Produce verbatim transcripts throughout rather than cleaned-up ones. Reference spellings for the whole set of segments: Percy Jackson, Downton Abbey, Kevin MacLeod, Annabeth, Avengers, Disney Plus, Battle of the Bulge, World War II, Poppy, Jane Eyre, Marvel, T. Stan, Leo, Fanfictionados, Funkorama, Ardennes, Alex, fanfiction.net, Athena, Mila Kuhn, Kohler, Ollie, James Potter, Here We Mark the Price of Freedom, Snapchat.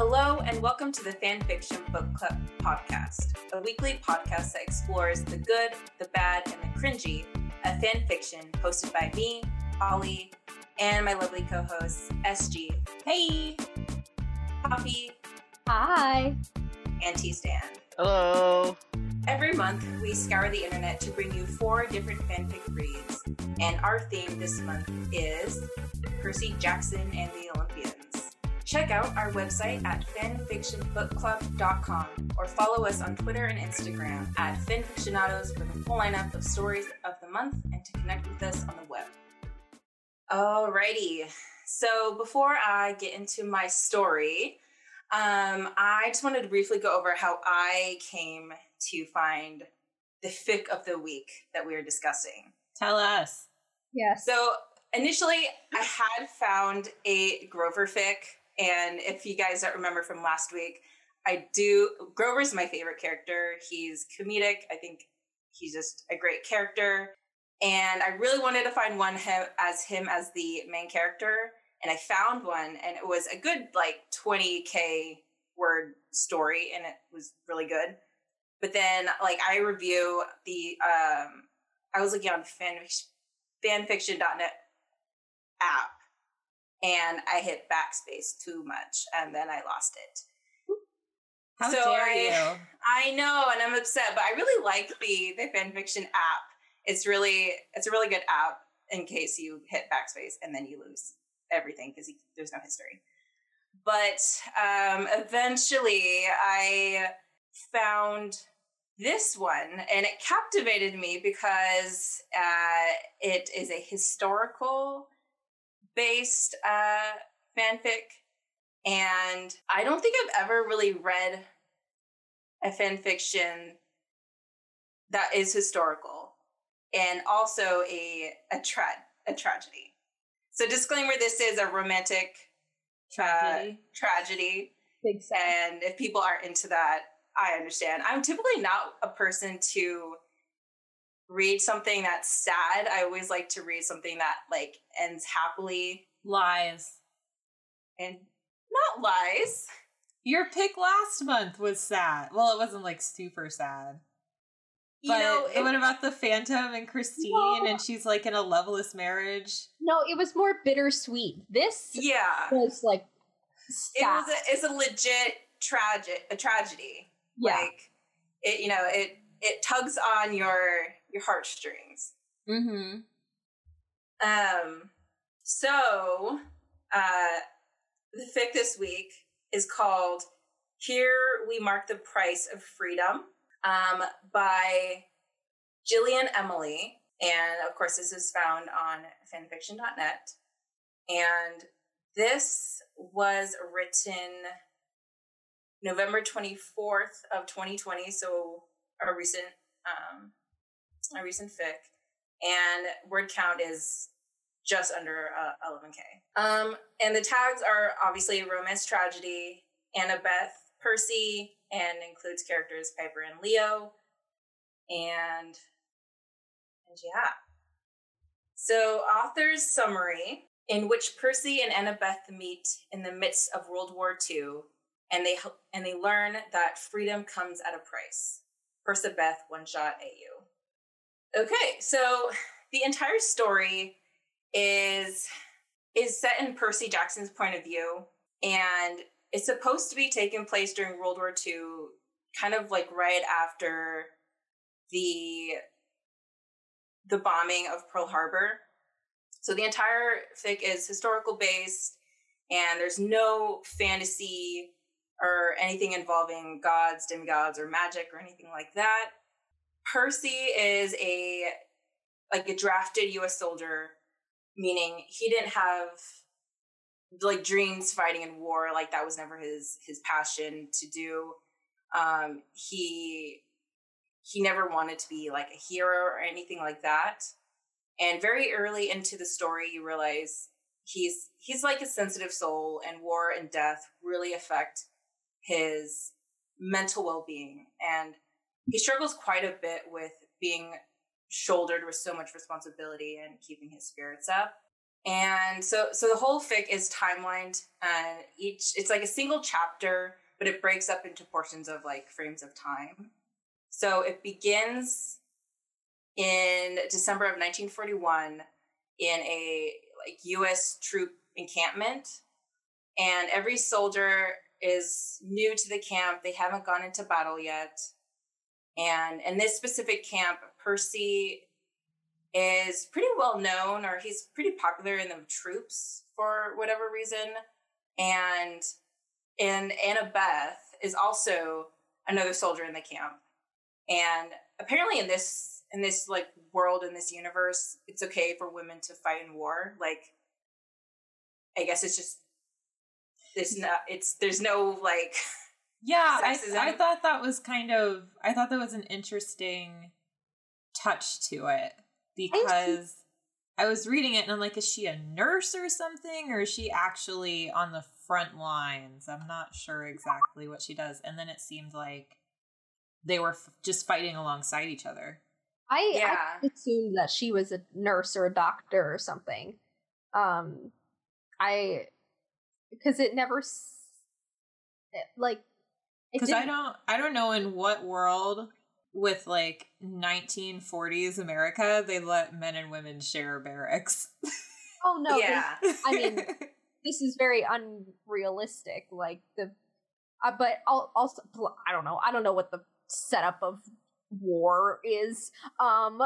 Hello and welcome to the Fanfiction Book Club podcast, a weekly podcast that explores the good, the bad, and the cringy of fanfiction hosted by me, Ollie, and my lovely co-hosts, S G, hey, Poppy, hi, and T. Stan. Hello. Every month, we scour the internet to bring you four different fanfic reads, and our theme this month is Percy Jackson and the Olympians. Check out our website at fan fiction book club dot com or follow us on Twitter and Instagram at fanfictionados for the full lineup of stories of the month and to connect with us on the web. Alrighty, so before I get into my story, um, I just wanted to briefly go over how I came to find the fic of the week that we are discussing. Tell us. Yes. So initially, I had found a Grover fic, and if you guys don't remember from last week, I do. Grover's my favorite character. He's comedic. I think he's just a great character, and I really wanted to find one him, as him as the main character, and I found one, and it was a good like twenty k word story, and it was really good. But then, like, I review the, um, I was looking on fan fiction dot net app, and I hit backspace too much, and then I lost it. How so dare I, you? I know, and I'm upset, but I really like the, the fanfiction app. It's really, it's a really good app in case you hit backspace, and then you lose everything, because there's no history. But um, eventually, I found this one, and it captivated me because uh, it is a historical-based uh, fanfic, and I don't think I've ever really read a fanfiction that is historical, and also a a, tra- a tragedy. So disclaimer, this is a romantic tragedy. Uh, tragedy. Big sad. And if people aren't into that, I understand. I'm typically not a person to read something that's sad. I always like to read something that, like, ends happily. Lies. And not lies. Your pick last month was sad. Well, it wasn't, like, super sad. But you know, it, what about the Phantom and Christine, no, and she's, like, in a loveless marriage? No, it was more bittersweet. This yeah. was, like, sad. It was a, it's a legit tragic, a tragedy. Yeah. Like, it, you know, it it tugs on your your heartstrings. Mm-hmm. Um, so, uh, the fic this week is called Here We Mark the Price of Freedom, um, by Jillian Emily. And, of course, this is found on fan fiction dot net. And this was written November twenty-fourth of twenty twenty, so a recent um, a recent fic, and word count is just under uh, eleven k. Um, and the tags are obviously romance tragedy, Annabeth, Percy, and includes characters Piper and Leo, and, and yeah. So author's summary, in which Percy and Annabeth meet in the midst of World War Two, And they and they learn that freedom comes at a price. Percabeth, one shot A U. Okay, so the entire story is is set in Percy Jackson's point of view, and it's supposed to be taking place during World War Two, kind of like right after the the bombing of Pearl Harbor. So the entire fic is historical based, and there's no fantasy or anything involving gods, demigods, or magic, or anything like that. Percy is a, like, a drafted U S soldier, meaning he didn't have, like, dreams fighting in war. Like, that was never his his passion to do. Um, he, he never wanted to be, like, a hero or anything like that. And very early into the story, you realize he's, he's like, a sensitive soul, and war and death really affect his mental well-being, and he struggles quite a bit with being shouldered with so much responsibility and keeping his spirits up. And so so the whole fic is timelined, and each, it's like a single chapter, but it breaks up into portions of like frames of time. So it begins in December of nineteen forty-one in a like U S troop encampment, and every soldier is new to the camp. They haven't gone into battle yet. And in this specific camp, Percy is pretty well known, or he's pretty popular in the troops for whatever reason. And and Annabeth is also another soldier in the camp. And apparently in this in this like world, in this universe, it's okay for women to fight in war. Like, I guess it's just there's not it's there's no like yeah sexism. I, I thought that was kind of I thought that was an interesting touch to it, because I was reading it and I'm like, is she a nurse or something, or is she actually on the front lines? I'm not sure exactly what she does. And then it seemed like they were f- just fighting alongside each other. I, yeah. I assumed that she was a nurse or a doctor or something. Um, I because it never it, like because I don't I don't know in what world with like nineteen forties America they let men and women share barracks. Oh no! Yeah, this, I mean this is very unrealistic. Like the uh, but also I don't know I don't know what the setup of war is um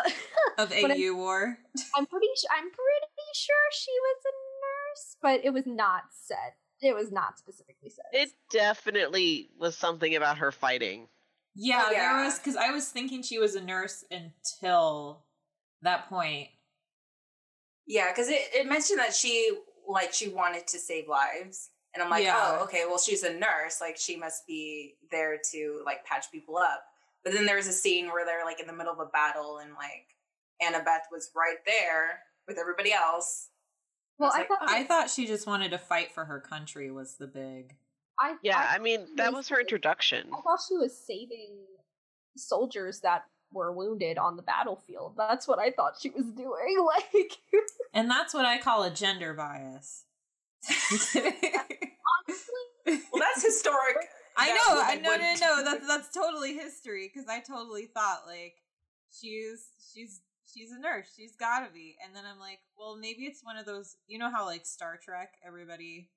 of A U I'm, war. I'm pretty I'm pretty sure she was a nurse, but it was not said. It was not specifically said. It definitely was something about her fighting. Yeah, oh, yeah. There was, because I was thinking she was a nurse until that point. Yeah, because it, it mentioned that she like she wanted to save lives, and I'm like, yeah. oh, okay, well, she's a nurse, like she must be there to like patch people up. But then there was a scene where they're like in the middle of a battle, and like Annabeth was right there with everybody else. Well, I, I, like, thought, I thought she just wanted to fight for her country was the big. I, yeah, I, I mean, that was her introduction. I thought she was saving soldiers that were wounded on the battlefield. That's what I thought she was doing. Like, and that's what I call a gender bias. Honestly? Well, that's historic. I know, I know, no, no, no, that's, that's totally history, because I totally thought, like, she's, she's, she's a nurse, she's gotta be. And then I'm like, well, maybe it's one of those, you know how, like, Star Trek, everybody,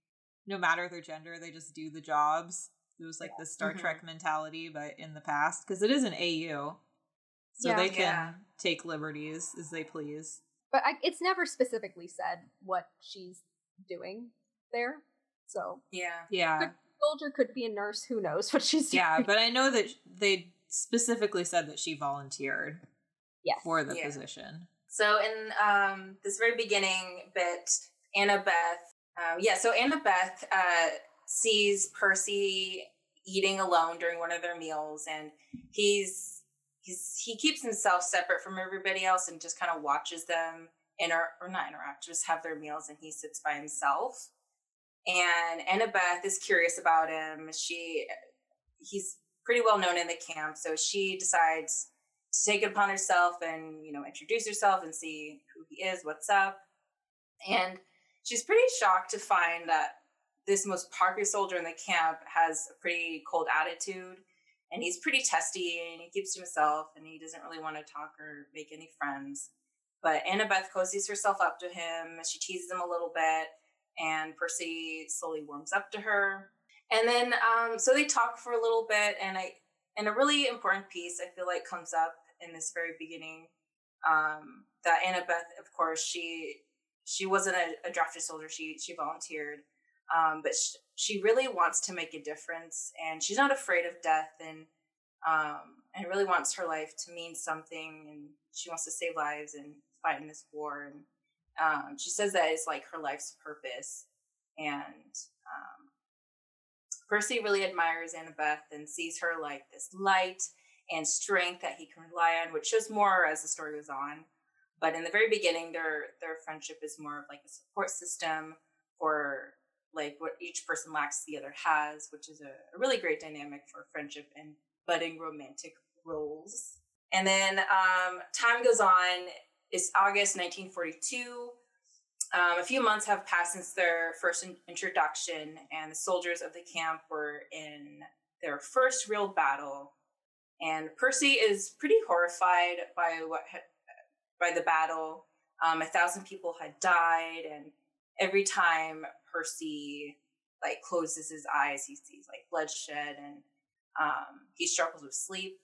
no matter their gender, they just do the jobs. It was like yeah. the Star mm-hmm. Trek mentality, but in the past, because it is an A U, so yeah. they can yeah. take liberties as they please. But I, it's never specifically said what she's doing there, so. Yeah. Yeah. Could, soldier could be a nurse, who knows what she's doing. Yeah, but I know that they specifically said that she volunteered yes. for the yeah. position. So in um, this very beginning bit, Annabeth, Um, yeah, so Annabeth uh, sees Percy eating alone during one of their meals, and he's he's he keeps himself separate from everybody else and just kind of watches them inter- or not interact, just have their meals, and he sits by himself. And Annabeth is curious about him. She he's pretty well known in the camp, so she decides to take it upon herself and you know introduce herself and see who he is, what's up, and. She's pretty shocked to find that this most popular soldier in the camp has a pretty cold attitude, and he's pretty testy, and he keeps to himself, and he doesn't really want to talk or make any friends. But Annabeth cozies herself up to him, she teases him a little bit, and Percy slowly warms up to her. And then, um, so they talk for a little bit, and I and a really important piece, I feel like, comes up in this very beginning, um, that Annabeth, of course, she... She wasn't a, a drafted soldier. She she volunteered, um, but sh- she really wants to make a difference, and she's not afraid of death, and um, and really wants her life to mean something, and she wants to save lives and fight in this war. And um, she says that it's like her life's purpose. And um, Percy really admires Annabeth and sees her like this light and strength that he can rely on, which shows more as the story goes on. But in the very beginning, their their friendship is more of like a support system for like what each person lacks, the other has, which is a, a really great dynamic for friendship and budding romantic roles. And then um, time goes on. It's August nineteen forty-two. Um, a few months have passed since their first in- introduction, and the soldiers of the camp were in their first real battle. And Percy is pretty horrified by what ha- by the battle. Um, a thousand people had died, and every time Percy like closes his eyes, he sees like bloodshed, and um, he struggles with sleep.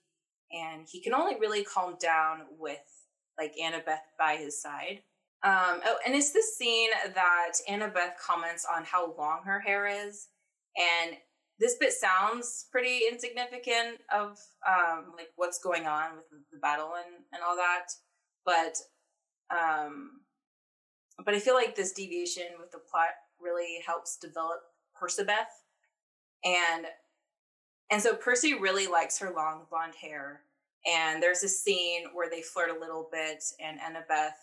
And he can only really calm down with like Annabeth by his side. Um, oh, and it's this scene that Annabeth comments on how long her hair is, and this bit sounds pretty insignificant of um, like what's going on with the battle and, and all that, but um, but I feel like this deviation with the plot really helps develop Percabeth, and and so Percy really likes her long blonde hair, and there's this scene where they flirt a little bit, and Annabeth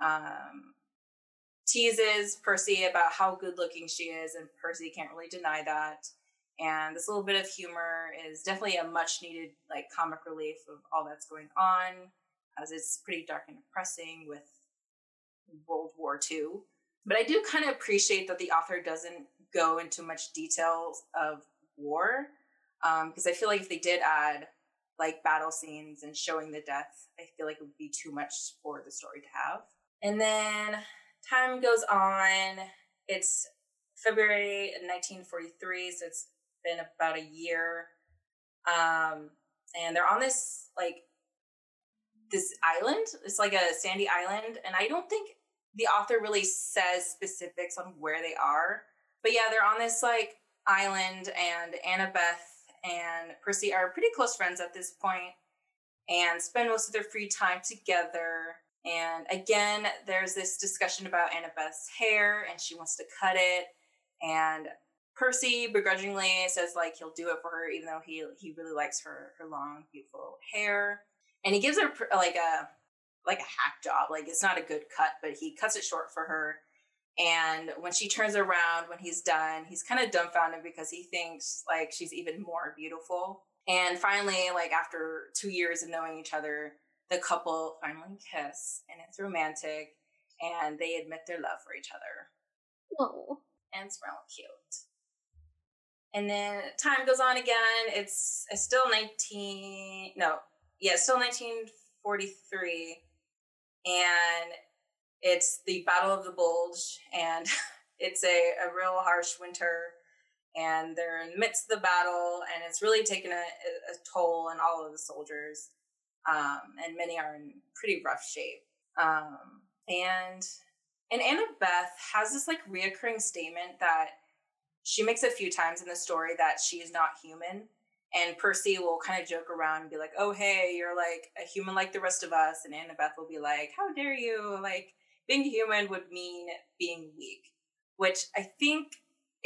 Um, teases Percy about how good looking she is, and Percy can't really deny that. And this little bit of humor is definitely a much needed like comic relief of all that's going on, as it's pretty dark and depressing with World War Two. But I do kind of appreciate that the author doesn't go into much details of war, um, because I feel like if they did add like battle scenes and showing the death, I feel like it would be too much for the story to have. And then time goes on. It's February nineteen forty-three, so it's been about a year. Um, and they're on this, like, this island. It's like a sandy island. And I don't think the author really says specifics on where they are. But yeah, they're on this, like, island, and Annabeth and Percy are pretty close friends at this point and spend most of their free time together. And again, there's this discussion about Annabeth's hair, and she wants to cut it. And Percy begrudgingly says, like, he'll do it for her, even though he he really likes her her long, beautiful hair. And he gives her like a like a hack job. Like, it's not a good cut, but he cuts it short for her. And when she turns around, when he's done, he's kind of dumbfounded because he thinks like she's even more beautiful. And finally, like after two years of knowing each other, the couple finally kiss, and it's romantic, and they admit their love for each other. Oh. And it's real cute. And then time goes on again. It's, it's still nineteen... No. Yeah, it's still nineteen forty-three. And it's the Battle of the Bulge, and it's a, a real harsh winter, and they're in the midst of the battle, and it's really taken a, a toll on all of the soldiers. Um, and many are in pretty rough shape. Um, and and Annabeth has this like reoccurring statement that she makes a few times in the story that she is not human. And Percy will kind of joke around and be like, "Oh, hey, you're like a human like the rest of us." And Annabeth will be like, "How dare you? Like, being human would mean being weak," which I think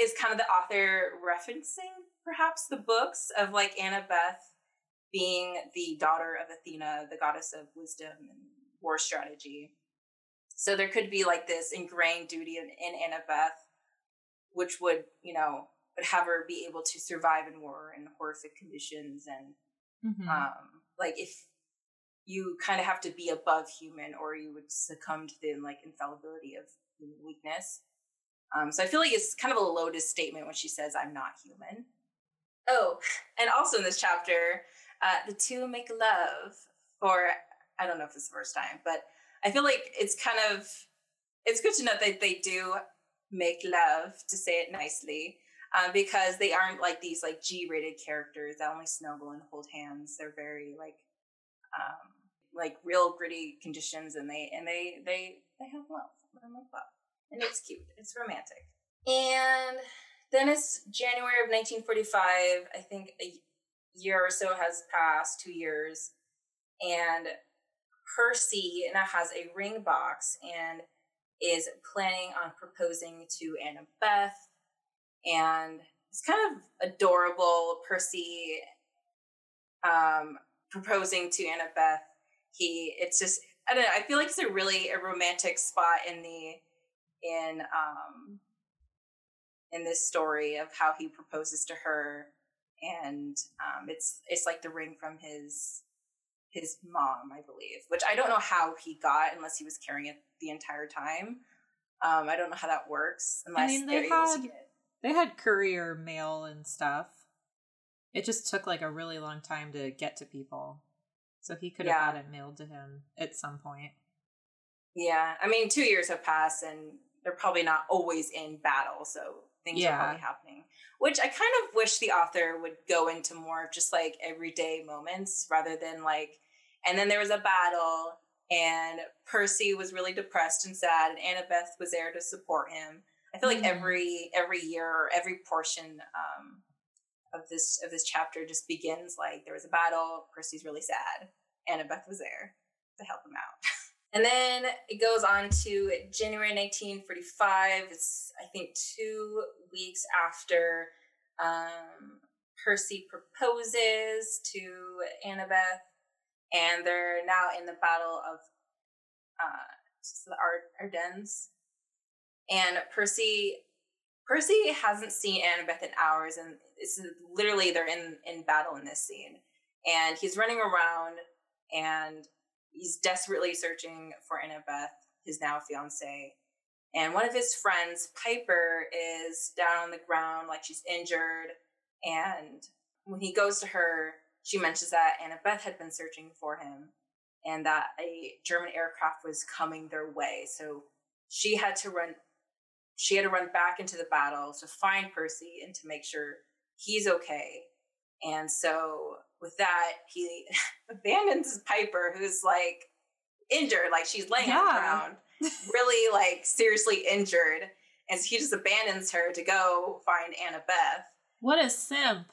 is kind of the author referencing perhaps the books of like Annabeth being the daughter of Athena, the goddess of wisdom and war strategy. So there could be like this ingrained duty in, in Annabeth, which would, you know, would have her be able to survive in war and horrific conditions. And mm-hmm. um, like if you kind of have to be above human, or you would succumb to the like infallibility of human weakness. Um, so I feel like it's kind of a loaded statement when she says, "I'm not human." Oh, and also in this chapter, Uh, the two make love for, I don't know if it's the first time, but I feel like it's kind of, it's good to know that they do make love, to say it nicely, um, because they aren't like these like G-rated characters that only snuggle and hold hands. They're very like, um, like real gritty conditions, and they, and they, they, they have love, they make love, and it's cute. It's romantic. And then it's January of nineteen forty-five, I think a year or so has passed, two years, and Percy now has a ring box and is planning on proposing to Annabeth, and it's kind of adorable. Percy um, proposing to Annabeth. He, it's just, I don't know, I feel like it's a really a romantic spot in the, in, um, in this story of how he proposes to her. And um, it's it's like the ring from his his mom, I believe, which I don't know how he got unless he was carrying it the entire time. Um, I don't know how that works unless I mean, they they're had, able to get... They had courier mail and stuff. It just took like a really long time to get to people. So he could have yeah. had it mailed to him at some point. Yeah. I mean, two years have passed and they're probably not always in battle. So things yeah. are probably happening, which I kind of wish the author would go into more of just like everyday moments rather than like, and then there was a battle and Percy was really depressed and sad and Annabeth was there to support him. I feel like mm-hmm. every, every year or every portion, um, of this of this chapter just begins like there was a battle, Percy's really sad, Annabeth was there to help him out. And then it goes on to January nineteen forty-five. It's I think two weeks after um, Percy proposes to Annabeth, and they're now in the Battle of uh, the Ardennes. And Percy Percy hasn't seen Annabeth in hours, and it's literally they're in, in battle in this scene. And he's running around, and he's desperately searching for Annabeth, his now fiancée. And one of his friends, Piper, is down on the ground, like she's injured. And when he goes to her, she mentions that Annabeth had been searching for him, and that a German aircraft was coming their way. So she had to run... She had to run back into the battle to find Percy and to make sure he's okay. And so with that, he abandons Piper, who's like injured, like she's laying yeah. on the ground, really like seriously injured. And so he just abandons her to go find Annabeth. What a simp.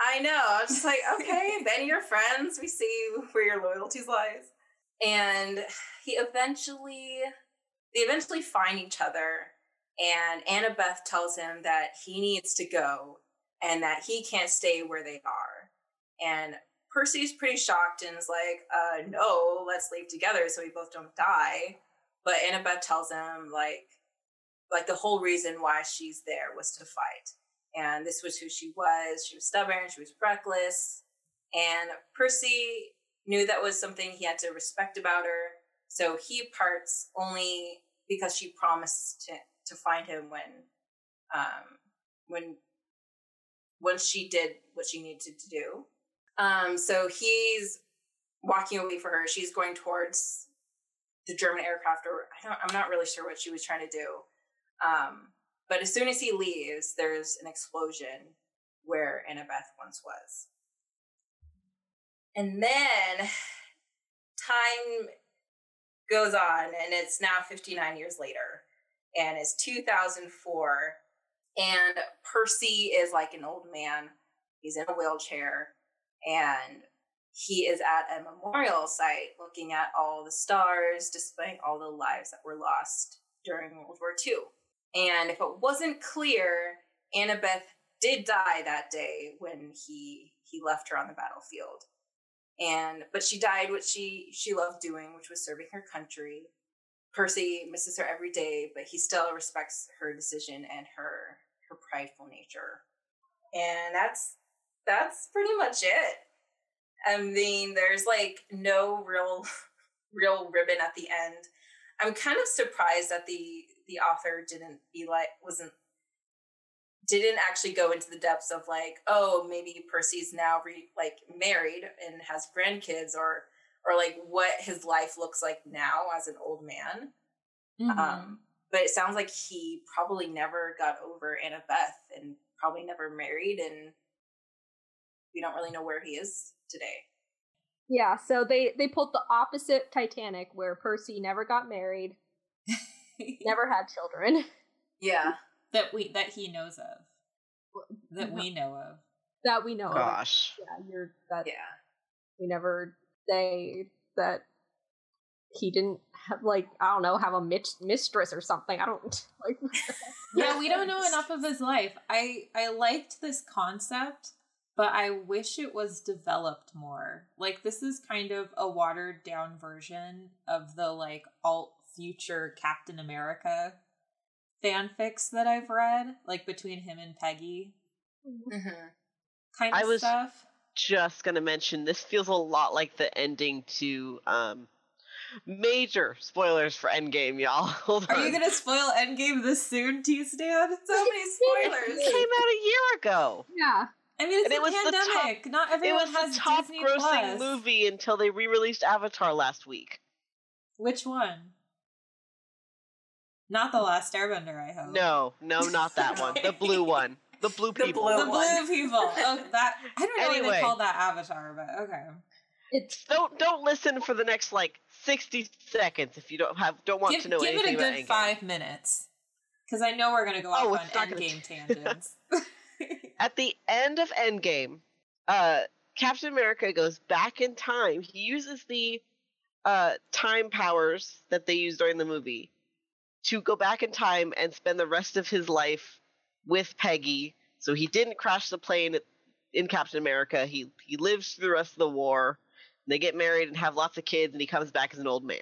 I know. I was just like, okay, then you're friends. We see where your loyalties lies. And he eventually, they eventually find each other. And Annabeth tells him that he needs to go and that he can't stay where they are. And Percy's pretty shocked and is like, uh, no, let's leave together so we both don't die. But Annabeth tells him, like, like the whole reason why she's there was to fight. And this was who she was. She was stubborn. She was reckless. And Percy knew that was something he had to respect about her. So he parts only because she promised to to find him when, um, when, when she did what she needed to do. Um, so he's walking away for her. She's going towards the German aircraft, or I don't, I'm not really sure what she was trying to do. Um, but as soon as he leaves, there's an explosion where Annabeth once was. And then time goes on and it's now fifty-nine years later. And it's two thousand four, and Percy is like an old man. He's in a wheelchair, and he is at a memorial site looking at all the stars, displaying all the lives that were lost during World War Two. And if it wasn't clear, Annabeth did die that day when he he left her on the battlefield. And but she died what she, she loved doing, which was serving her country. Percy misses her every day, but he still respects her decision and her her prideful nature. And that's that's pretty much it. I mean, there's like no real real ribbon at the end. I'm kind of surprised that the the author didn't be like wasn't didn't actually go into the depths of like, oh, maybe Percy's now re- like married and has grandkids, or or like what his life looks like now as an old man. Mm-hmm. Um, but it sounds like he probably never got over Annabeth and probably never married, and we don't really know where he is today. Yeah, so they, they pulled the opposite Titanic where Percy never got married, never had children. Yeah. That we that he knows of. That no. we know of. That we know Gosh. of. Gosh. Yeah, you're that yeah. we never say that he didn't have, like, I don't know, have a mit- mistress or something. I don't, like... yeah, we don't know enough of his life. I, I liked this concept, but I wish it was developed more. Like, this is kind of a watered-down version of the, like, alt-future Captain America fanfics that I've read, like, between him and Peggy. Mm-hmm. Kind of I was- stuff. Just gonna mention, this feels a lot like the ending to um major spoilers for Endgame, y'all. Hold on. Are you going to spoil Endgame this soon, T. Stan? So many spoilers. It came out a year ago. Yeah. I mean, it's and a it was pandemic. The top, Not everyone has Disney Plus. It was the top-grossing movie until they re-released Avatar last week. Which one? Not The Last Airbender, I hope. No, no, not that one. The blue one. The blue people. The blue, the blue people. Oh, that I don't know anyway, why they call that Avatar, but okay. It's don't don't listen for the next like sixty seconds if you don't have don't want give, to know give anything. Give it a good about five minutes, because I know we're gonna go off oh, on Endgame gonna... tangents. At the end of Endgame, uh, Captain America goes back in time. He uses the uh, time powers that they used during the movie to go back in time and spend the rest of his life with Peggy. So he didn't crash the plane in Captain America. He he lives through the rest of the war. They get married and have lots of kids, and he comes back as an old man.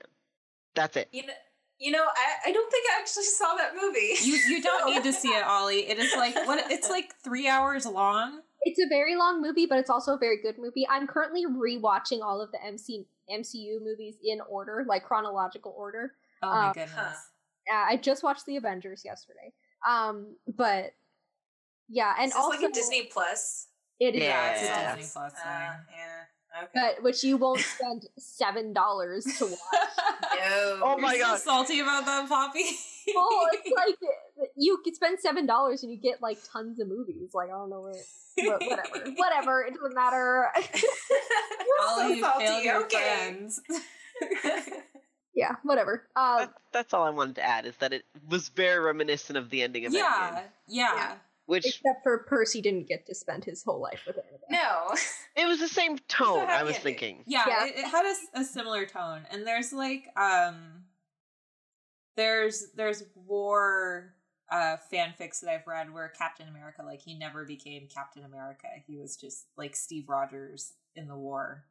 That's it. You know, you know I, I don't think I actually saw that movie. You you don't need to see it, Ollie. It is like what it's like three hours long. It's a very long movie, but it's also a very good movie. I'm currently rewatching all of the M C, M C U movies in order, like chronological order. Oh my um, goodness. Huh. I just watched the Avengers yesterday. Um, but yeah, and is this also like a Disney Plus. It is. Yeah, it's a Disney Plus thing. Uh, yeah, okay. But which you won't spend seven dollars to watch. No. Oh my You're god! So salty about that, Poppy. Well, it's like you could spend seven dollars and you get like tons of movies. Like I don't know what, whatever, whatever. It doesn't matter. All so you failed your okay. friends. Yeah, whatever. Um, that, that's all I wanted to add is that it was very reminiscent of the ending of yeah, Endgame. Yeah, yeah. Which, except for Percy didn't get to spend his whole life with Annabeth. No. It was the same tone, I was thinking. Yeah, yeah. It, it had a, a similar tone. And there's like, um, there's there's war uh, fanfics that I've read where Captain America, like he never became Captain America. He was just like Steve Rogers in the war,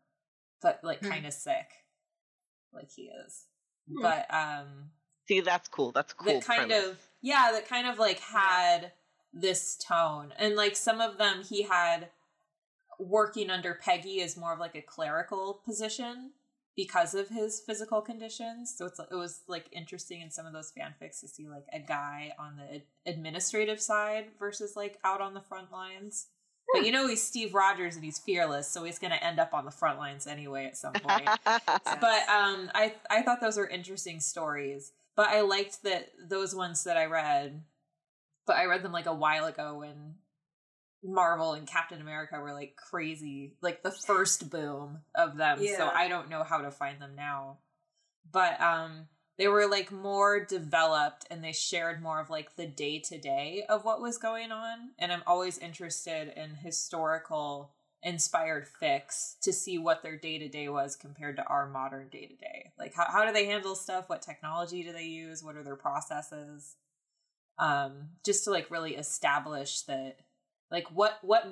but like kind of sick. Like he is. Hmm. But um see that's cool. That's cool. That kind premise. of yeah, that kind of like had this tone. And like some of them he had working under Peggy is more of like a clerical position because of his physical conditions. So it's it was like interesting in some of those fanfics to see like a guy on the administrative side versus like out on the front lines. But you know he's Steve Rogers and he's fearless, so he's going to end up on the front lines anyway at some point. Yes. But um, I I thought those were interesting stories. But I liked that those ones that I read, but I read them like a while ago when Marvel and Captain America were like crazy, like the first boom of them. Yeah. So I don't know how to find them now. But um, they were like more developed and they shared more of like the day to day of what was going on. And I'm always interested in historical inspired fics to see what their day to day was compared to our modern day to day. Like how, how do they handle stuff? What technology do they use? What are their processes? Um, just to like really establish that like what, what,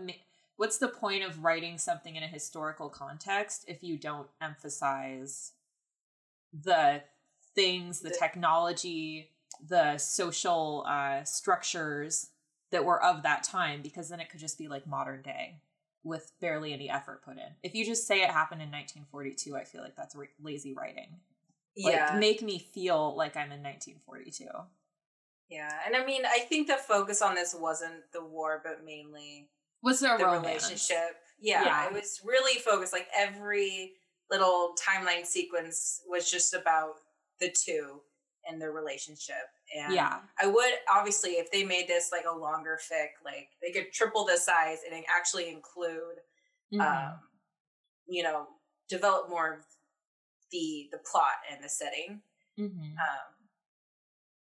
what's the point of writing something in a historical context if you don't emphasize the things, the technology, the social uh, structures that were of that time, because then it could just be like modern day with barely any effort put in. If you just say it happened in nineteen forty-two, I feel like that's re- lazy writing. Yeah. Like, make me feel like I'm in nineteen forty-two. Yeah, and I mean, I think the focus on this wasn't the war, but mainly was the romance. relationship. Yeah, yeah, it was really focused, like every little timeline sequence was just about the two and their relationship. And yeah, I would obviously, if they made this like a longer fic, like they could triple the size and actually include, mm-hmm. um, you know, develop more of the, the plot and the setting. Mm-hmm. Um,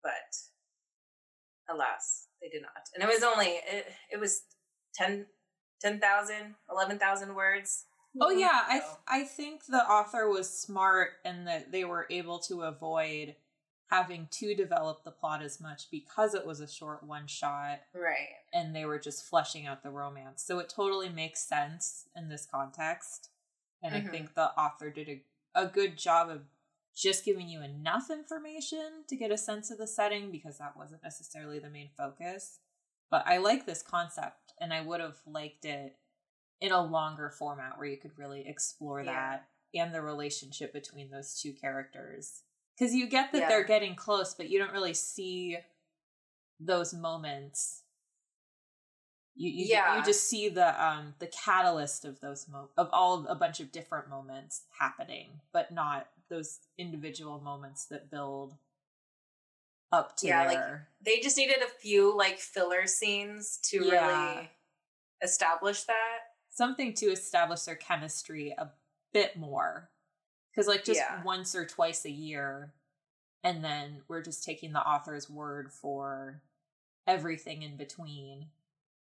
but alas, they did not. And it was only, it, it was ten, ten thousand, eleven thousand words. Oh yeah, I th- I think the author was smart in that they were able to avoid having to develop the plot as much because it was a short one shot. Right. And they were just fleshing out the romance. So it totally makes sense in this context. And mm-hmm. I think the author did a, a good job of just giving you enough information to get a sense of the setting because that wasn't necessarily the main focus. But I like this concept and I would have liked it in a longer format where you could really explore yeah. that and the relationship between those two characters. Because you get that yeah. they're getting close, but you don't really see those moments. You you, yeah. you just see the um the catalyst of those mo- of all a bunch of different moments happening, but not those individual moments that build up to yeah, their... like they just needed a few like filler scenes to yeah. really establish that. Something to establish their chemistry a bit more. Because like just yeah. once or twice a year, and then we're just taking the author's word for everything in between,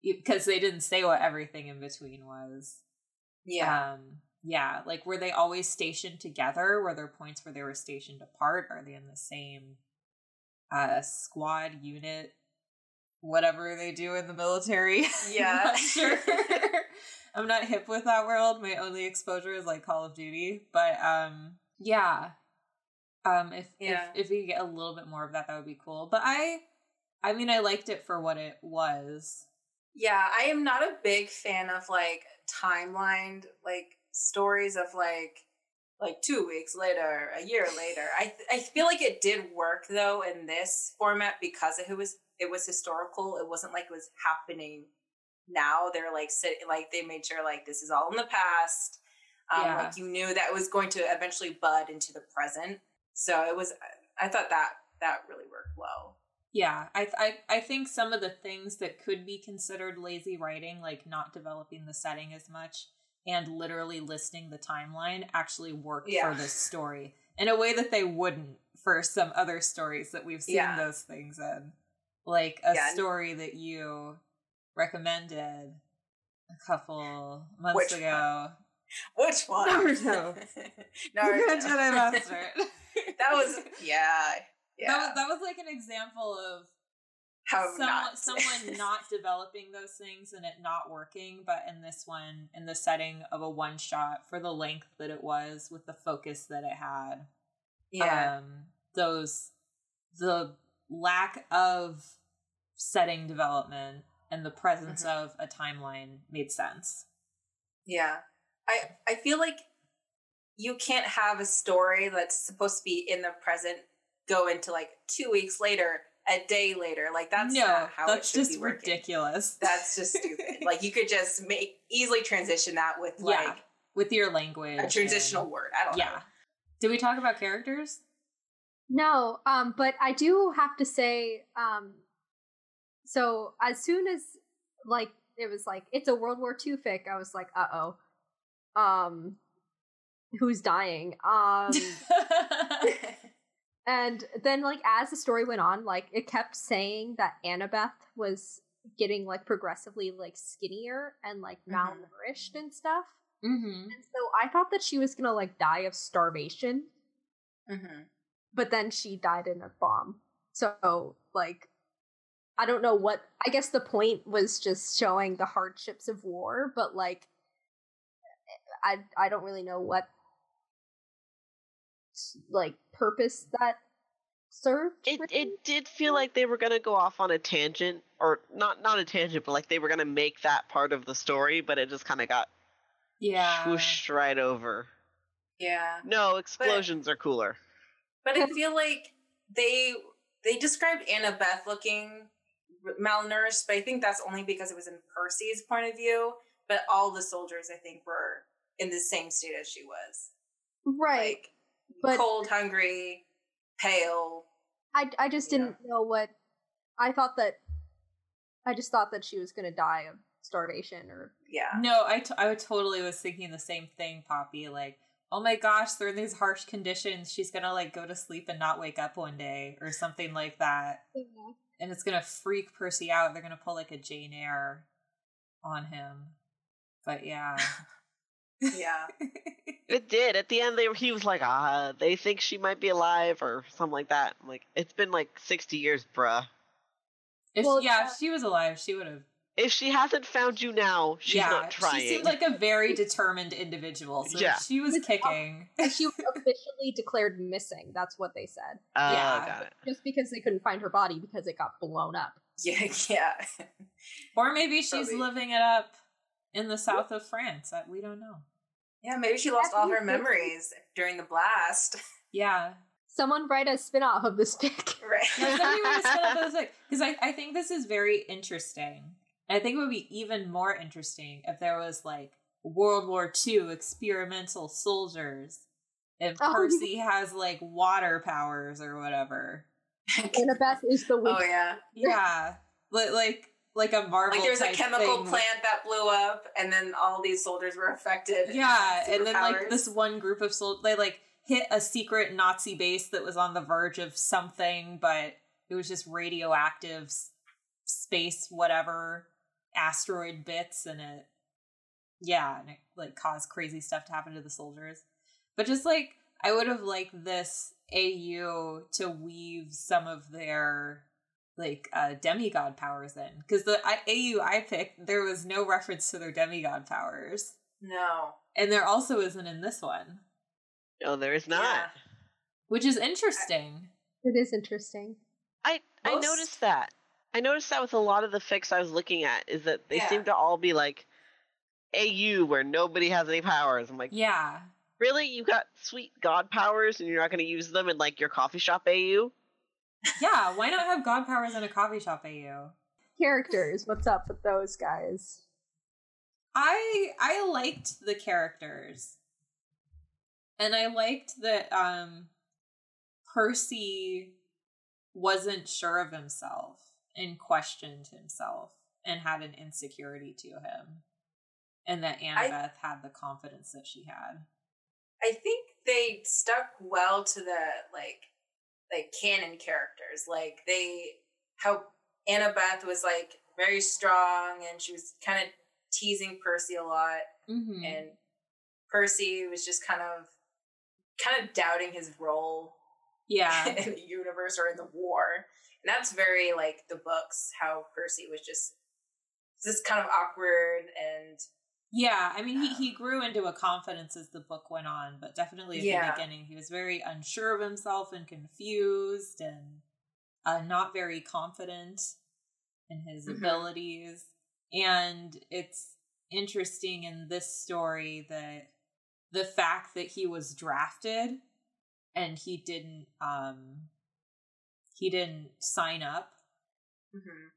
because they didn't say what everything in between was. Yeah. Um, yeah. Like, were they always stationed together? Were there points where they were stationed apart? Are they in the same uh, squad, unit, whatever they do in the military? Yeah. I'm not sure. I'm not hip with that world. My only exposure is like Call of Duty, but um, yeah. Um, if, yeah. if if we get a little bit more of that, that would be cool. But I, I mean, I liked it for what it was. Yeah, I am not a big fan of like timelined like stories of like like two weeks later, a year later. I th- I feel like it did work though in this format because it was it was historical. It wasn't like it was happening now. They're like sit- like they made sure like this is all in the past. Um, yeah. Like you knew that was going to eventually bud into the present. So it was, I thought that that really worked well. Yeah, I, th- I I think some of the things that could be considered lazy writing, like not developing the setting as much and literally listing the timeline, actually worked yeah. for this story in a way that they wouldn't for some other stories that we've seen yeah. those things in. Like a yeah. story that you recommended a couple months Which ago. One? Which one? Naruto. Naruto. Jedi Master. That was, yeah. Yeah. That was that was like an example of how someone not. someone not developing those things and it not working, but in this one, in the setting of a one shot for the length that it was, with the focus that it had, yeah, um, those the lack of setting development and the presence mm-hmm. of a timeline made sense. Yeah, I I feel like you can't have a story that's supposed to be in the present go into like two weeks later, a day later. Like that's no, not how that's it should be working. Ridiculous. That's just stupid. Like you could just make easily transition that with like yeah, with your language, a transitional and, word. I don't yeah. know. Did we talk about characters? No, um, but I do have to say, um, so as soon as like it was like it's a World War Two fic, I was like, uh oh, um, who's dying? Um. And then, like, as the story went on, like, it kept saying that Annabeth was getting, like, progressively, like, skinnier and, like, mm-hmm. malnourished and stuff. Mm-hmm. And so I thought that she was gonna, like, die of starvation. Mm-hmm. But then she died in a bomb. So, like, I don't know what... I guess the point was just showing the hardships of war, but, like, I I don't really know what... like purpose that served. It it did feel like they were gonna go off on a tangent, or not not a tangent, but like they were gonna make that part of the story, but it just kind of got yeah swooshed right over. Yeah. No, explosions but, are cooler. But I feel like they they described Annabeth looking malnourished, but I think that's only because it was in Percy's point of view. But all the soldiers, I think, were in the same state as she was. Right. Like, But cold, hungry, pale. I, I just didn't know. know what... I thought that... I just thought that she was going to die of starvation or... Yeah. No, I, t- I totally was thinking the same thing, Poppy. Like, oh my gosh, they're in these harsh conditions. She's going to, like, go to sleep and not wake up one day or something like that. Mm-hmm. And it's going to freak Percy out. They're going to pull, like, a Jane Eyre on him. But yeah... Yeah. It did. At the end, they he was like, ah, they think she might be alive or something like that. I'm like, it's been like sixty years, bruh. If, well, yeah, uh, if she was alive, she would have. If she hasn't found you now, she's yeah, not trying. She seemed like a very determined individual. So yeah. she was kicking. She was officially declared missing. That's what they said. Uh, yeah. Got it. Just because they couldn't find her body because it got blown up. Yeah, yeah. Or maybe she's Probably. living it up in the south of France. We don't know. Yeah, maybe she lost all her memories during the blast. Yeah. Someone write a spin-off of this fic. Right. No, somebody write a spin-off of this fic. Because I, I think this is very interesting. And I think it would be even more interesting if there was, like, World War Two experimental soldiers. If oh, Percy yeah. has, like, water powers or whatever. Annabeth is the weak. Oh, yeah. Yeah. Like, like, like a Marvel. Like there's a chemical thing. Plant that blew up, and then all these soldiers were affected. Yeah, and then like this one group of soldiers, they like hit a secret Nazi base that was on the verge of something, but it was just radioactive space, whatever, asteroid bits in it. Yeah, and it like caused crazy stuff to happen to the soldiers. But just like I would have liked this A U to weave some of their. Like uh, demigod powers in, because the I, A U I picked, there was no reference to their demigod powers. No, and there also isn't in this one. No, there is not. Yeah. Which is interesting. I, it is interesting. I I Most? noticed that. I noticed that with a lot of the fics I was looking at is that they yeah. seem to all be like A U where nobody has any powers. I'm like, yeah, really? You got sweet god powers and you're not going to use them in like your coffee shop A U? Yeah, why not have god powers in a coffee shop A U? Characters, what's up with those guys? I I liked the characters. And I liked that um, Percy wasn't sure of himself and questioned himself and had an insecurity to him. And that Annabeth I, had the confidence that she had. I think they stuck well to the, like, like canon characters, like they how Annabeth was like very strong and she was kind of teasing Percy a lot, mm-hmm. and Percy was just kind of kind of doubting his role yeah in the universe or in the war, and that's very like the books, how Percy was just just kind of awkward and yeah I mean um, he, he grew into a confidence as the book went on, but definitely at yeah. the beginning he was very unsure of himself and confused and uh, not very confident in his mm-hmm. abilities. And it's interesting in this story that the fact that he was drafted and he didn't um he didn't sign up, mm-hmm.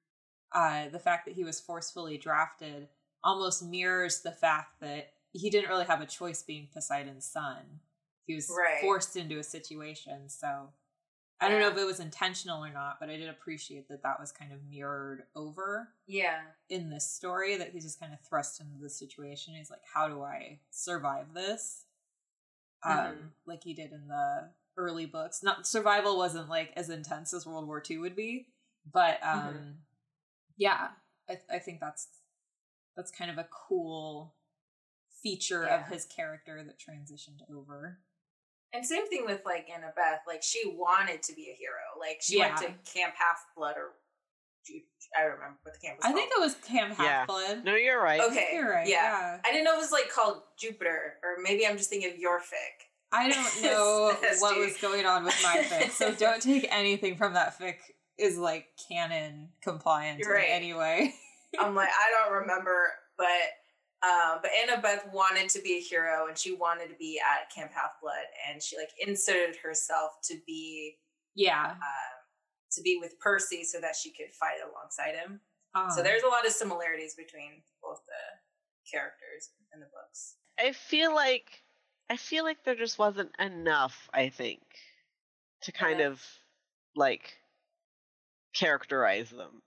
uh the fact that he was forcefully drafted almost mirrors the fact that he didn't really have a choice being Poseidon's son. He was right. forced into a situation. So I yeah. don't know if it was intentional or not, but I did appreciate that that was kind of mirrored over yeah. in this story, that he just kind of thrust into the situation. He's like, how do I survive this? Mm-hmm. Um, like he did in the early books. Not survival wasn't like as intense as World War Two would be, but um, mm-hmm. yeah, I, I think that's, That's kind of a cool feature yeah. of his character that transitioned over. And same thing with, like, Annabeth. Like, she wanted to be a hero. Like, she yeah. went to Camp Half-Blood or... I don't remember what the camp was I called. I think it was Camp Half-Blood. Yeah. No, you're right. Okay. You're right, yeah. yeah. I didn't know it was, like, called Jupiter. Or maybe I'm just thinking of your fic. I don't know what was going on with my fic. So don't take anything from that fic is, like, canon compliant right. in any way. I'm like, I don't remember, but uh, but Annabeth wanted to be a hero, and she wanted to be at Camp Half-Blood, and she like inserted herself to be yeah uh, to be with Percy so that she could fight alongside him. Um. So there's a lot of similarities between both the characters and the books. I feel like I feel like there just wasn't enough, I think, to kind yeah. of like characterize them.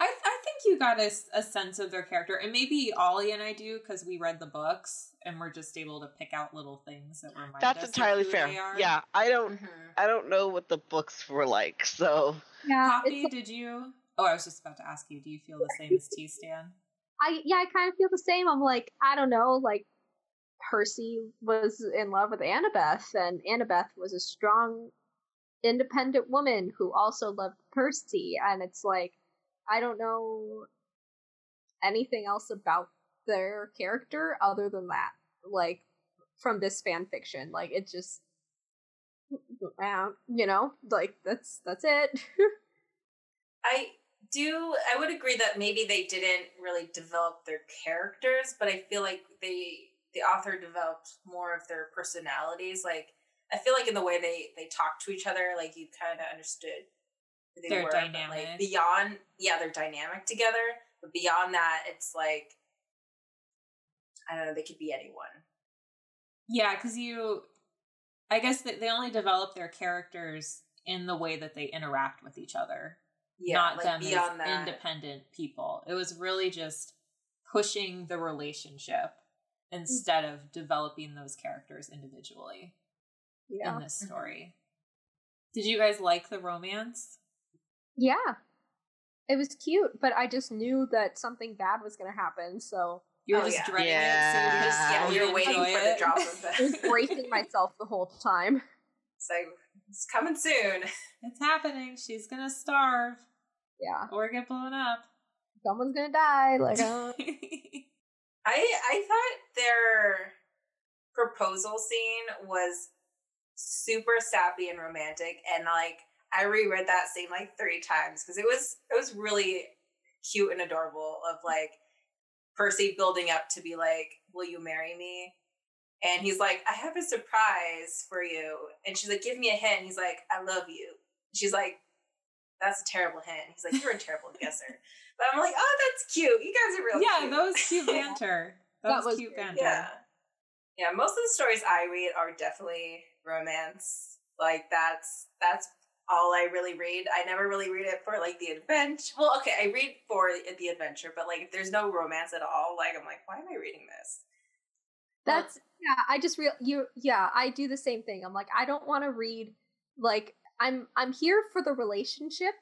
I, th- I think you got a, a sense of their character, and maybe Ollie and I do because we read the books and we're just able to pick out little things that remind That's us. That's entirely of who fair. They are. Yeah, I don't, mm-hmm. I don't know what the books were like. So, yeah, Poppy, did you? Oh, I was just about to ask you. Do you feel the same as T. Stan? I yeah, I kind of feel the same. I'm like, I don't know, like Percy was in love with Annabeth, and Annabeth was a strong, independent woman who also loved Percy, and it's like. I don't know anything else about their character other than that, like, from this fan fiction. Like, it just, you know, like, that's that's it. I do, I would agree that maybe they didn't really develop their characters, but I feel like they the author developed more of their personalities. Like, I feel like in the way they, they talk to each other, like, you kind of understood who they they're were. Dynamic. But, like, beyond, yeah, they're dynamic together. But beyond that, it's like, I don't know, they could be anyone. Yeah, because you, I guess that they only develop their characters in the way that they interact with each other. Yeah, not like them beyond as that. Independent people. It was really just pushing the relationship instead mm-hmm. of developing those characters individually yeah. in this story. Did you guys like the romance? Yeah. It was cute, but I just knew that something bad was going to happen, so... You were oh, just yeah. dreading yeah. it, so yeah, you were waiting for it. The drop of it. I was bracing myself the whole time. It's like, it's coming soon. It's happening. She's gonna starve. Yeah. Or get blown up. Someone's gonna die. Like, uh... I I thought their proposal scene was super sappy and romantic, and like I reread that scene like three times because it was it was really cute and adorable. Of like. Percy building up to be like, will you marry me? And he's like, I have a surprise for you. And she's like, give me a hint. And he's like, I love you. And she's like, that's a terrible hint. And he's like, you're a terrible guesser. But I'm like, oh, that's cute. You guys are real yeah, cute. Yeah, that was cute banter. That, that was cute banter. Yeah. yeah, most of the stories I read are definitely romance. Like, that's that's all I really read. I never really read it for like the adventure. Well, okay, I read for the adventure, but like if there's no romance at all, like I'm like, why am I reading this? That's yeah. I just real you yeah. I do the same thing. I'm like, I don't want to read. Like I'm I'm here for the relationship.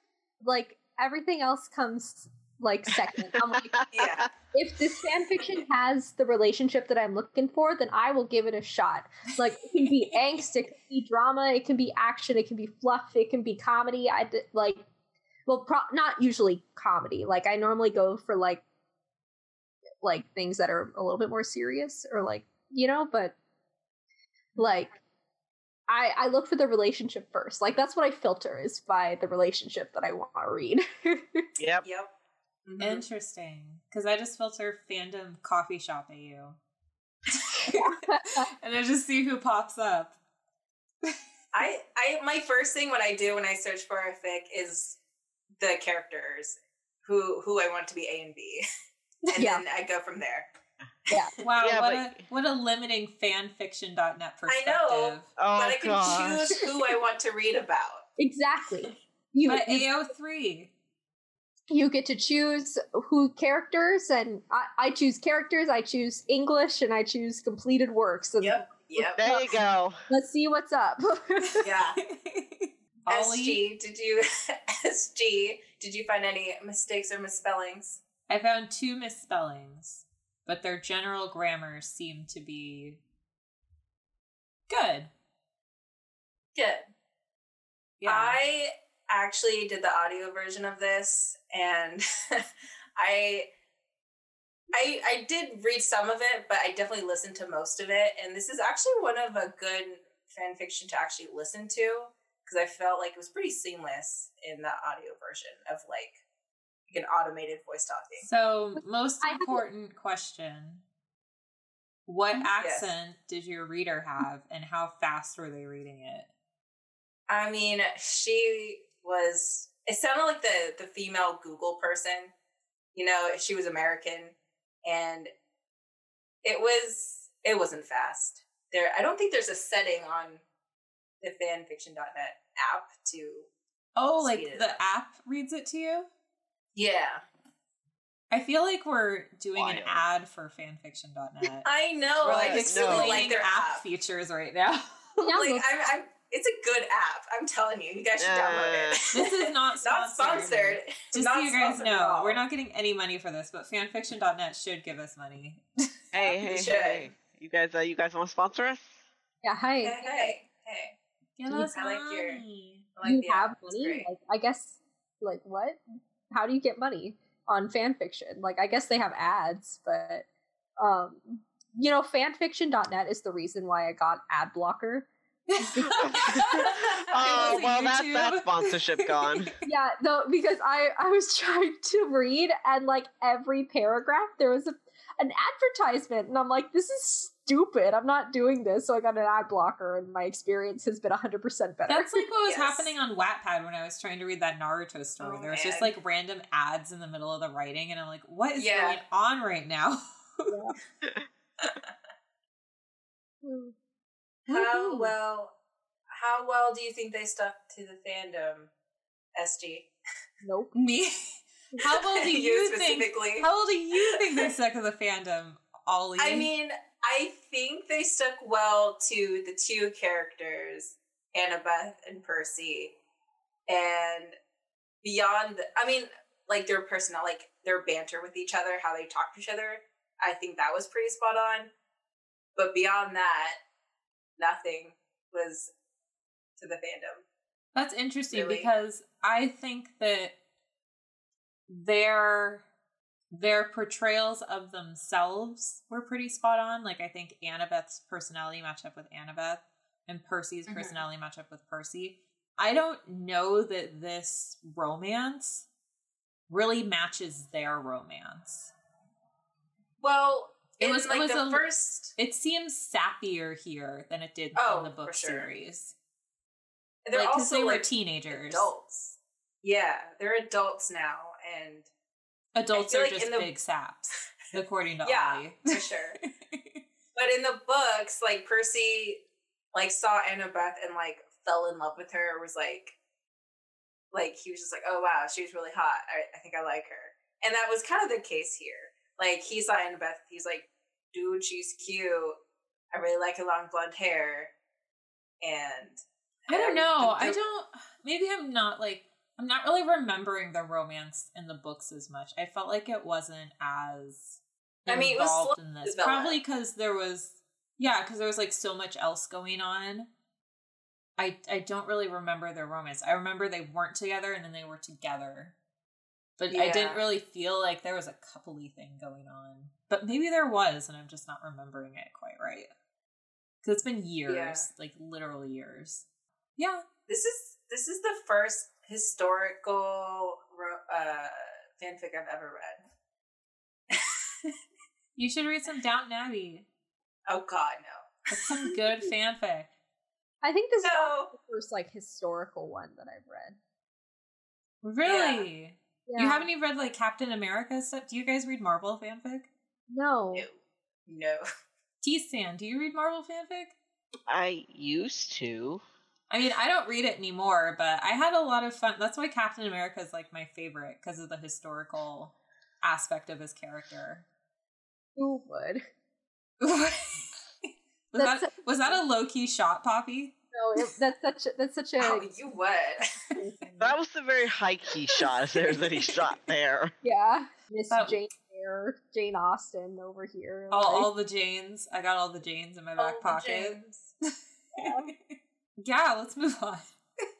Like everything else comes like second. I'm like, yeah. If this fanfiction has the relationship that I'm looking for, then I will give it a shot. Like, it can be angst, it can be drama, it can be action, it can be fluff, it can be comedy. I d- like, well, pro- not usually comedy. Like, I normally go for like, like things that are a little bit more serious, or like, you know. But like, I I look for the relationship first. Like, that's what I filter is by the relationship that I want to read. Yep. Yep. Mm-hmm. Interesting, because I just filter fandom coffee shop A U, and I just see who pops up. I, I, my first thing when I do when I search for a fic is the characters who who I want to be A and B, and yeah. then I go from there. Yeah, wow, yeah, what but... a what a limiting fan fiction dot net perspective. I know, oh, but I can gosh. choose who I want to read about. Exactly, you, but A O three. You get to choose who characters, and I, I choose characters, I choose English, and I choose completed works. And yep, yep. There you go. Let's see what's up. Yeah. Ollie? S G, did you S G, did you find any mistakes or misspellings? I found two misspellings, but their general grammar seemed to be good. Good. Yeah. I... actually did the audio version of this, and I, I I did read some of it, but I definitely listened to most of it, and this is actually one of a good fan fiction to actually listen to, because I felt like it was pretty seamless in the audio version of like, like an automated voice talking. So, most important question, what accent yes. did your reader have, and how fast were they reading it? I mean, she was, it sounded like the, the female Google person, you know, she was American, and it was, it wasn't fast. There, I don't think there's a setting on the fanfiction dot net app to. Oh, like the up. app reads it to you? Yeah. I feel like we're doing Wild. an ad for fanfiction dot net. I know. We're like explaining like their app features right now. No, like, I'm, I'm It's a good app. I'm telling you. You guys should uh, download it. This is not sponsored. Not sponsored. Just not so you guys know, we're not getting any money for this, but fanfiction dot net should give us money. Hey, hey, hey. You guys, uh, you guys want to sponsor us? Yeah, hey. Hey, hey, hey. Give us money. I like your... I like you the have app. money? Like, I guess, like, what? How do you get money on fanfiction? Like, I guess they have ads, but, um, you know, fanfiction dot net is the reason why I got ad blocker. Oh well, that's that sponsorship gone. Yeah, no, because I I was trying to read, and like every paragraph there was a an advertisement, and I'm like, this is stupid. I'm not doing this. So I got an ad blocker, and my experience has been one hundred percent better. That's like what was yes. happening on Wattpad when I was trying to read that Naruto story. Oh, there was man. just like random ads in the middle of the writing, and I'm like, what is yeah. going on right now? Yeah. How well how well do you think they stuck to the fandom, S G? Nope. Me? How well do you, you specifically? think How well do you think they stuck to the fandom, Ollie? I mean, I think they stuck well to the two characters, Annabeth and Percy. And beyond the, I mean, like their personal like their banter with each other, how they talk to each other. I think that was pretty spot on. But beyond that, nothing was to the fandom. That's interesting really. because I think that their their portrayals of themselves were pretty spot on. Like, I think Annabeth's personality matched up with Annabeth, and Percy's mm-hmm. personality matched up with Percy. I don't know that this romance really matches their romance. Well, it was like it was the a, first. It seems sappier here than it did oh, in the book sure. series. They're like, also they were like teenagers, adults. Yeah, they're adults now, and adults are like just the, big saps, according to yeah, Ollie. For sure. But in the books, like Percy, like saw Annabeth and like fell in love with her. It was like, like he was just like, oh wow, she's really hot. I, I think I like her, and that was kind of the case here. Like, he saw Annabeth, he's like, dude, she's cute. I really like her long blonde hair. And I don't know. I don't, maybe I'm not like, I'm not really remembering the romance in the books as much. I felt like it wasn't as involved I mean, it was in this. Probably because there was, yeah, because there was like so much else going on. I, I don't really remember their romance. I remember they weren't together and then they were together. But yeah. I didn't really feel like there was a coupley thing going on. But maybe there was, and I'm just not remembering it quite right. Because it's been years, yeah. like literal years. Yeah. This is this is the first historical uh, fanfic I've ever read. You should read some Downton Abbey. Oh God, no. That's some good fanfic. I think this no. is the first like historical one that I've read. Really? Yeah. Yeah. You haven't even read, like, Captain America stuff? Do you guys read Marvel fanfic? No. No. No. T. Stan, do you read Marvel fanfic? I used to. I mean, I don't read it anymore, but I had a lot of fun. That's why Captain America is, like, my favorite, because of the historical aspect of his character. Who would? was, that, was that a low-key shot, Poppy? No, it, that's such a, that's such a. Oh, you would. That was a very high key shot. If there's any shot there. Yeah, Miss oh. Jane Eyre, Jane Austen over here. All, like. all the Janes. I got all the Janes in my back all pocket. Yeah. Yeah, let's move on.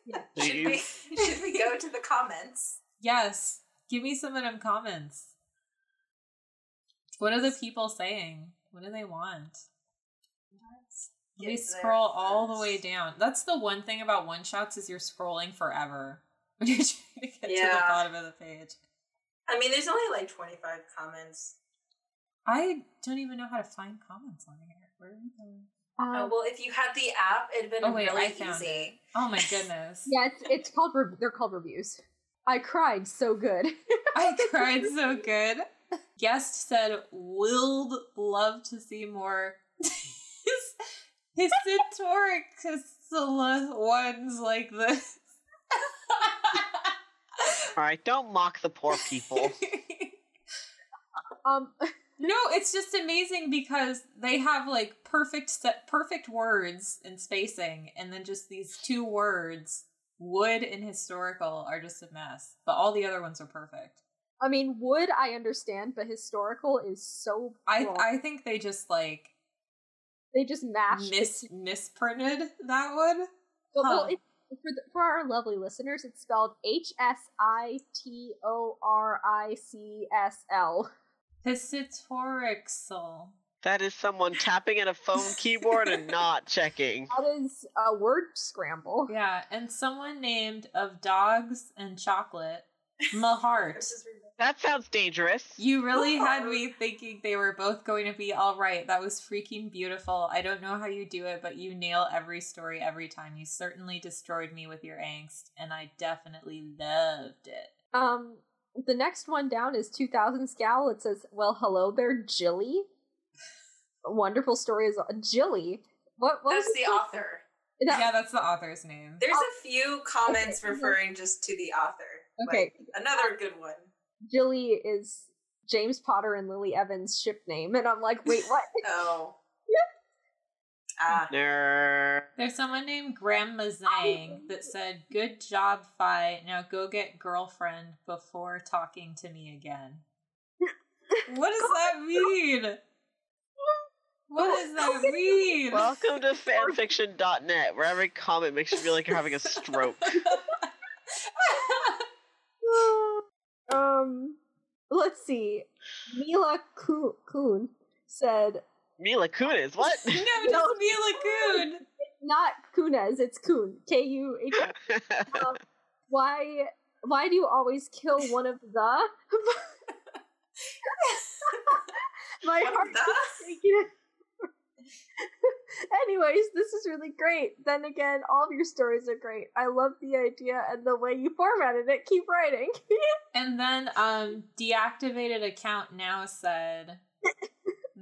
Yeah. Should we? Should we go to the comments? Yes, give me some of them comments. What are the people saying? What do they want? They scroll all the way down. That's the one thing about one-shots is you're scrolling forever when you're trying to get yeah. to the bottom of the page. I mean, there's only like twenty-five comments. I don't even know how to find comments on here. Where are they? Um, oh, well, if you had the app, it'd been oh, wait, really I found easy. It. Oh my goodness. Yeah, it's, it's called, re- they're called reviews. I cried so good. I cried so good. Guest said, "Willed love to see more." His centauric ones like this. All right, don't mock the poor people. um, no, it's just amazing because they have like perfect set, perfect words and spacing, and then just these two words, "would" and "historical," are just a mess. But all the other ones are perfect. I mean, "would" I understand, but "historical" is so. I wrong. I think they just like. They just mashed Mis- misprinted that one. Well, huh. well it, for, the, for our lovely listeners, it's spelled H S I T O R I C S L. Hisitorixel. That is someone tapping at a phone keyboard and not checking. That is a word scramble. Yeah, and someone named Of Dogs and Chocolate, Mahart. That sounds dangerous. You really had me thinking they were both going to be all right. That was freaking beautiful. I don't know how you do it, but you nail every story every time. You certainly destroyed me with your angst, and I definitely loved it. Um, the next one down is two thousand Scowl. It says, well, hello there, Jilly. Wonderful story is Jilly. What, what That's the this? author. That- yeah, that's the author's name. There's oh. a few comments okay. referring just to the author. Okay. But another good one. Jilly is James Potter and Lily Evans' ship name, and I'm like, wait, what? oh. ah. There. There's someone named Grandma Zhang that said, good job, Fi. Now go get girlfriend before talking to me again. What does that mean? What does that mean? Welcome to fanfiction dot net, where every comment makes you feel like you're having a stroke. Um, let's see. Mila Kuhn said... Mila Kunis, what? No, it's no, Mila Kuhn! Not Kunes, it's Kuhn. K U H N. um, why, why do you always kill one of the... My one heart is taken. Anyways, this is really great. Then again, all of your stories are great. I love the idea and the way you formatted it. Keep writing. And then um deactivated account now said,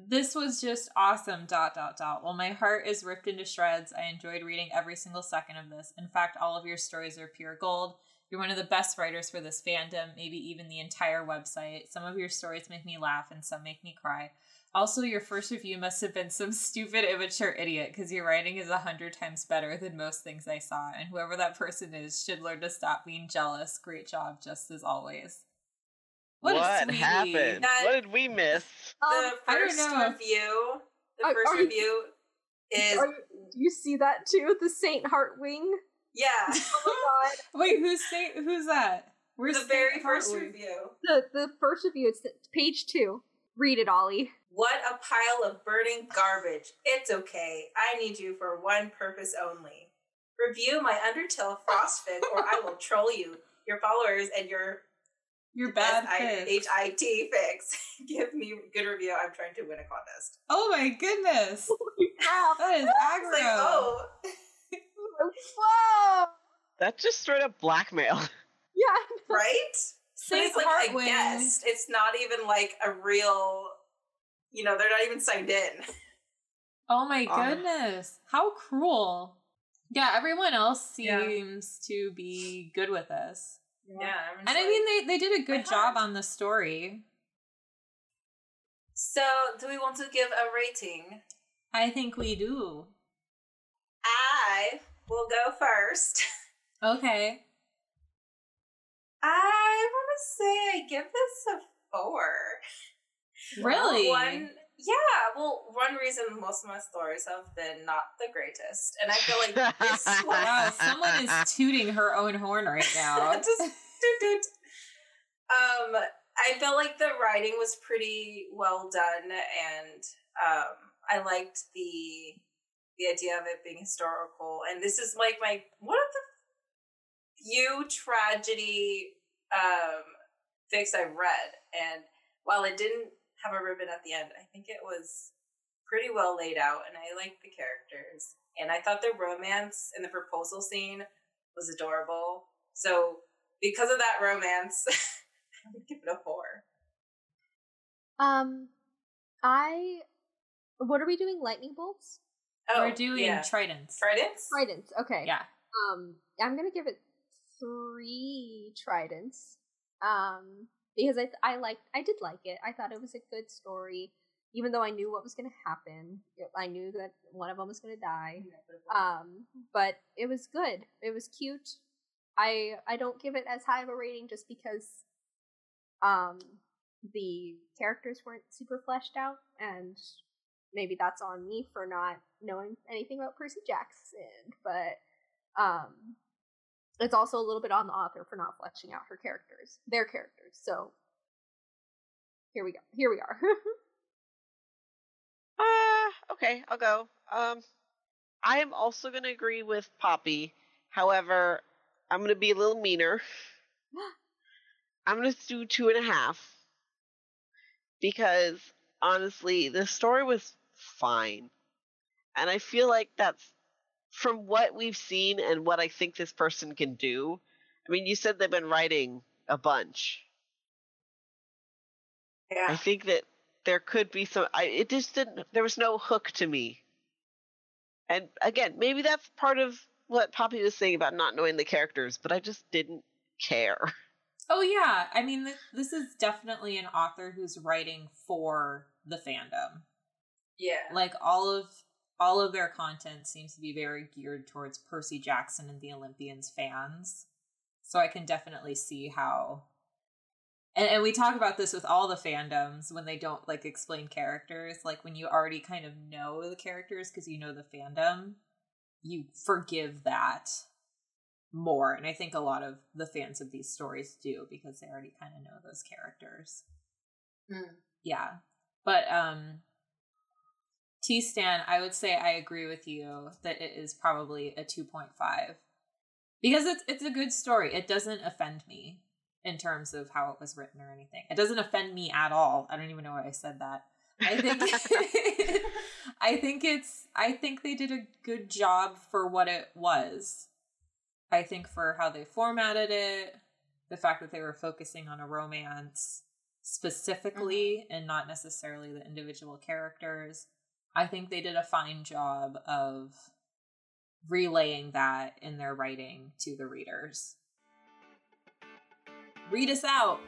this was just awesome dot dot dot. Well, my heart is ripped into shreds. I enjoyed reading every single second of this. In fact, all of your stories are pure gold. You're one of the best writers for this fandom, maybe even the entire website. Some of your stories make me laugh and some make me cry. Also, your first review must have been some stupid, immature idiot, because your writing is a hundred times better than most things I saw, and whoever that person is should learn to stop being jealous. Great job, just as always. What, what happened? That, what did we miss? The um, first review, the are, first are review you, is... Are, do you see that, too? The Saint Heart Wing? Yeah. Oh, my God. Wait, who's, Saint, who's that? Where's the Saint very first Heart review. The, the first review, it's page two. Read it, Ollie. What a pile of burning garbage. It's okay. I need you for one purpose only. Review my Undertale frostfic or I will troll you, your followers, and your... Your bad fix. H I T fix. Give me a good review. I'm trying to win a contest. Oh my goodness. Holy crap. That is aggro. Like, oh. Whoa. That's just straight up blackmail. Yeah. Right? It's like a guest. It's not even like a real... You know, they're not even signed in. Oh my goodness. Um, How cruel. Yeah, everyone else seems yeah. to be good with us. Yeah. I'm just and like, I mean, they, they did a good job on the story. So, do we want to give a rating? I think we do. I will go first. Okay. I want to say I give this a four. Really? One, yeah, well, one reason most of my stories have been not the greatest. And I feel like this one... Wow, someone is tooting her own horn right now. Just toot toot. Um, I felt like the writing was pretty well done, and um, I liked the the idea of it being historical. And this is like my one of the few tragedy um, fics I've read. And while it didn't have a ribbon at the end, I think it was pretty well laid out, and I liked the characters, and I thought the romance in the proposal scene was adorable. So because of that romance, I would give it a four. Um, I what are we doing? Lightning bolts? Oh, we're doing yeah. tridents. Tridents. Tridents. Okay. Yeah. Um, I'm gonna give it three tridents. Um. Because I th- I liked I did like it. I thought it was a good story, even though I knew what was going to happen. I knew that one of them was going to die. Um, but it was good. It was cute. I I don't give it as high of a rating just because, um, the characters weren't super fleshed out, and maybe that's on me for not knowing anything about Percy Jackson. But um. It's also a little bit on the author for not fleshing out her characters, their characters. So here we go. Here we are. uh, okay, I'll go. Um, I am also going to agree with Poppy. However, I'm going to be a little meaner. I'm going to do two and a half because honestly, the story was fine. And I feel like that's from what we've seen and what I think this person can do. I mean, you said they've been writing a bunch. Yeah. I think that there could be some, I, it just didn't, there was no hook to me. And again, maybe that's part of what Poppy was saying about not knowing the characters, but I just didn't care. Oh yeah. I mean, this, this is definitely an author who's writing for the fandom. Yeah. Like all of, all of their content seems to be very geared towards Percy Jackson and the Olympians fans. So I can definitely see how, and, and we talk about this with all the fandoms when they don't like explain characters, like when you already kind of know the characters because you know the fandom, you forgive that more. And I think a lot of the fans of these stories do because they already kind of know those characters. Mm. Yeah. But um, T. Stan, I would say I agree with you that it is probably a two point five. Because it's it's a good story. It doesn't offend me in terms of how it was written or anything. It doesn't offend me at all. I don't even know why I said that. I think I think it's I think they did a good job for what it was. I think for how they formatted it, the fact that they were focusing on a romance specifically mm-hmm. and not necessarily the individual characters. I think they did a fine job of relaying that in their writing to the readers. Read us out.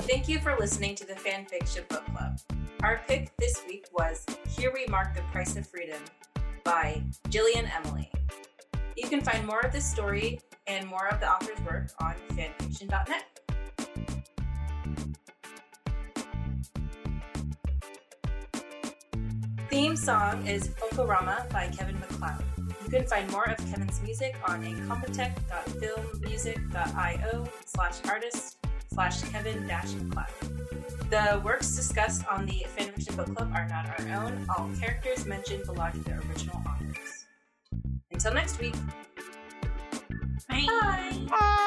Thank you for listening to the Fanfiction Book Club. Our pick this week was Here We Mark the Price of Freedom by Jillian Emily. You can find more of this story and more of the author's work on fanfiction dot net. Theme song is Funkorama by Kevin MacLeod. You can find more of Kevin's music on incompetech.filmmusic.io slash artist slash Kevin dash MacLeod. The works discussed on the Fanfiction Book Club are not our own. All characters mentioned belong to their original authors. Until next week. Bye. Bye. Bye.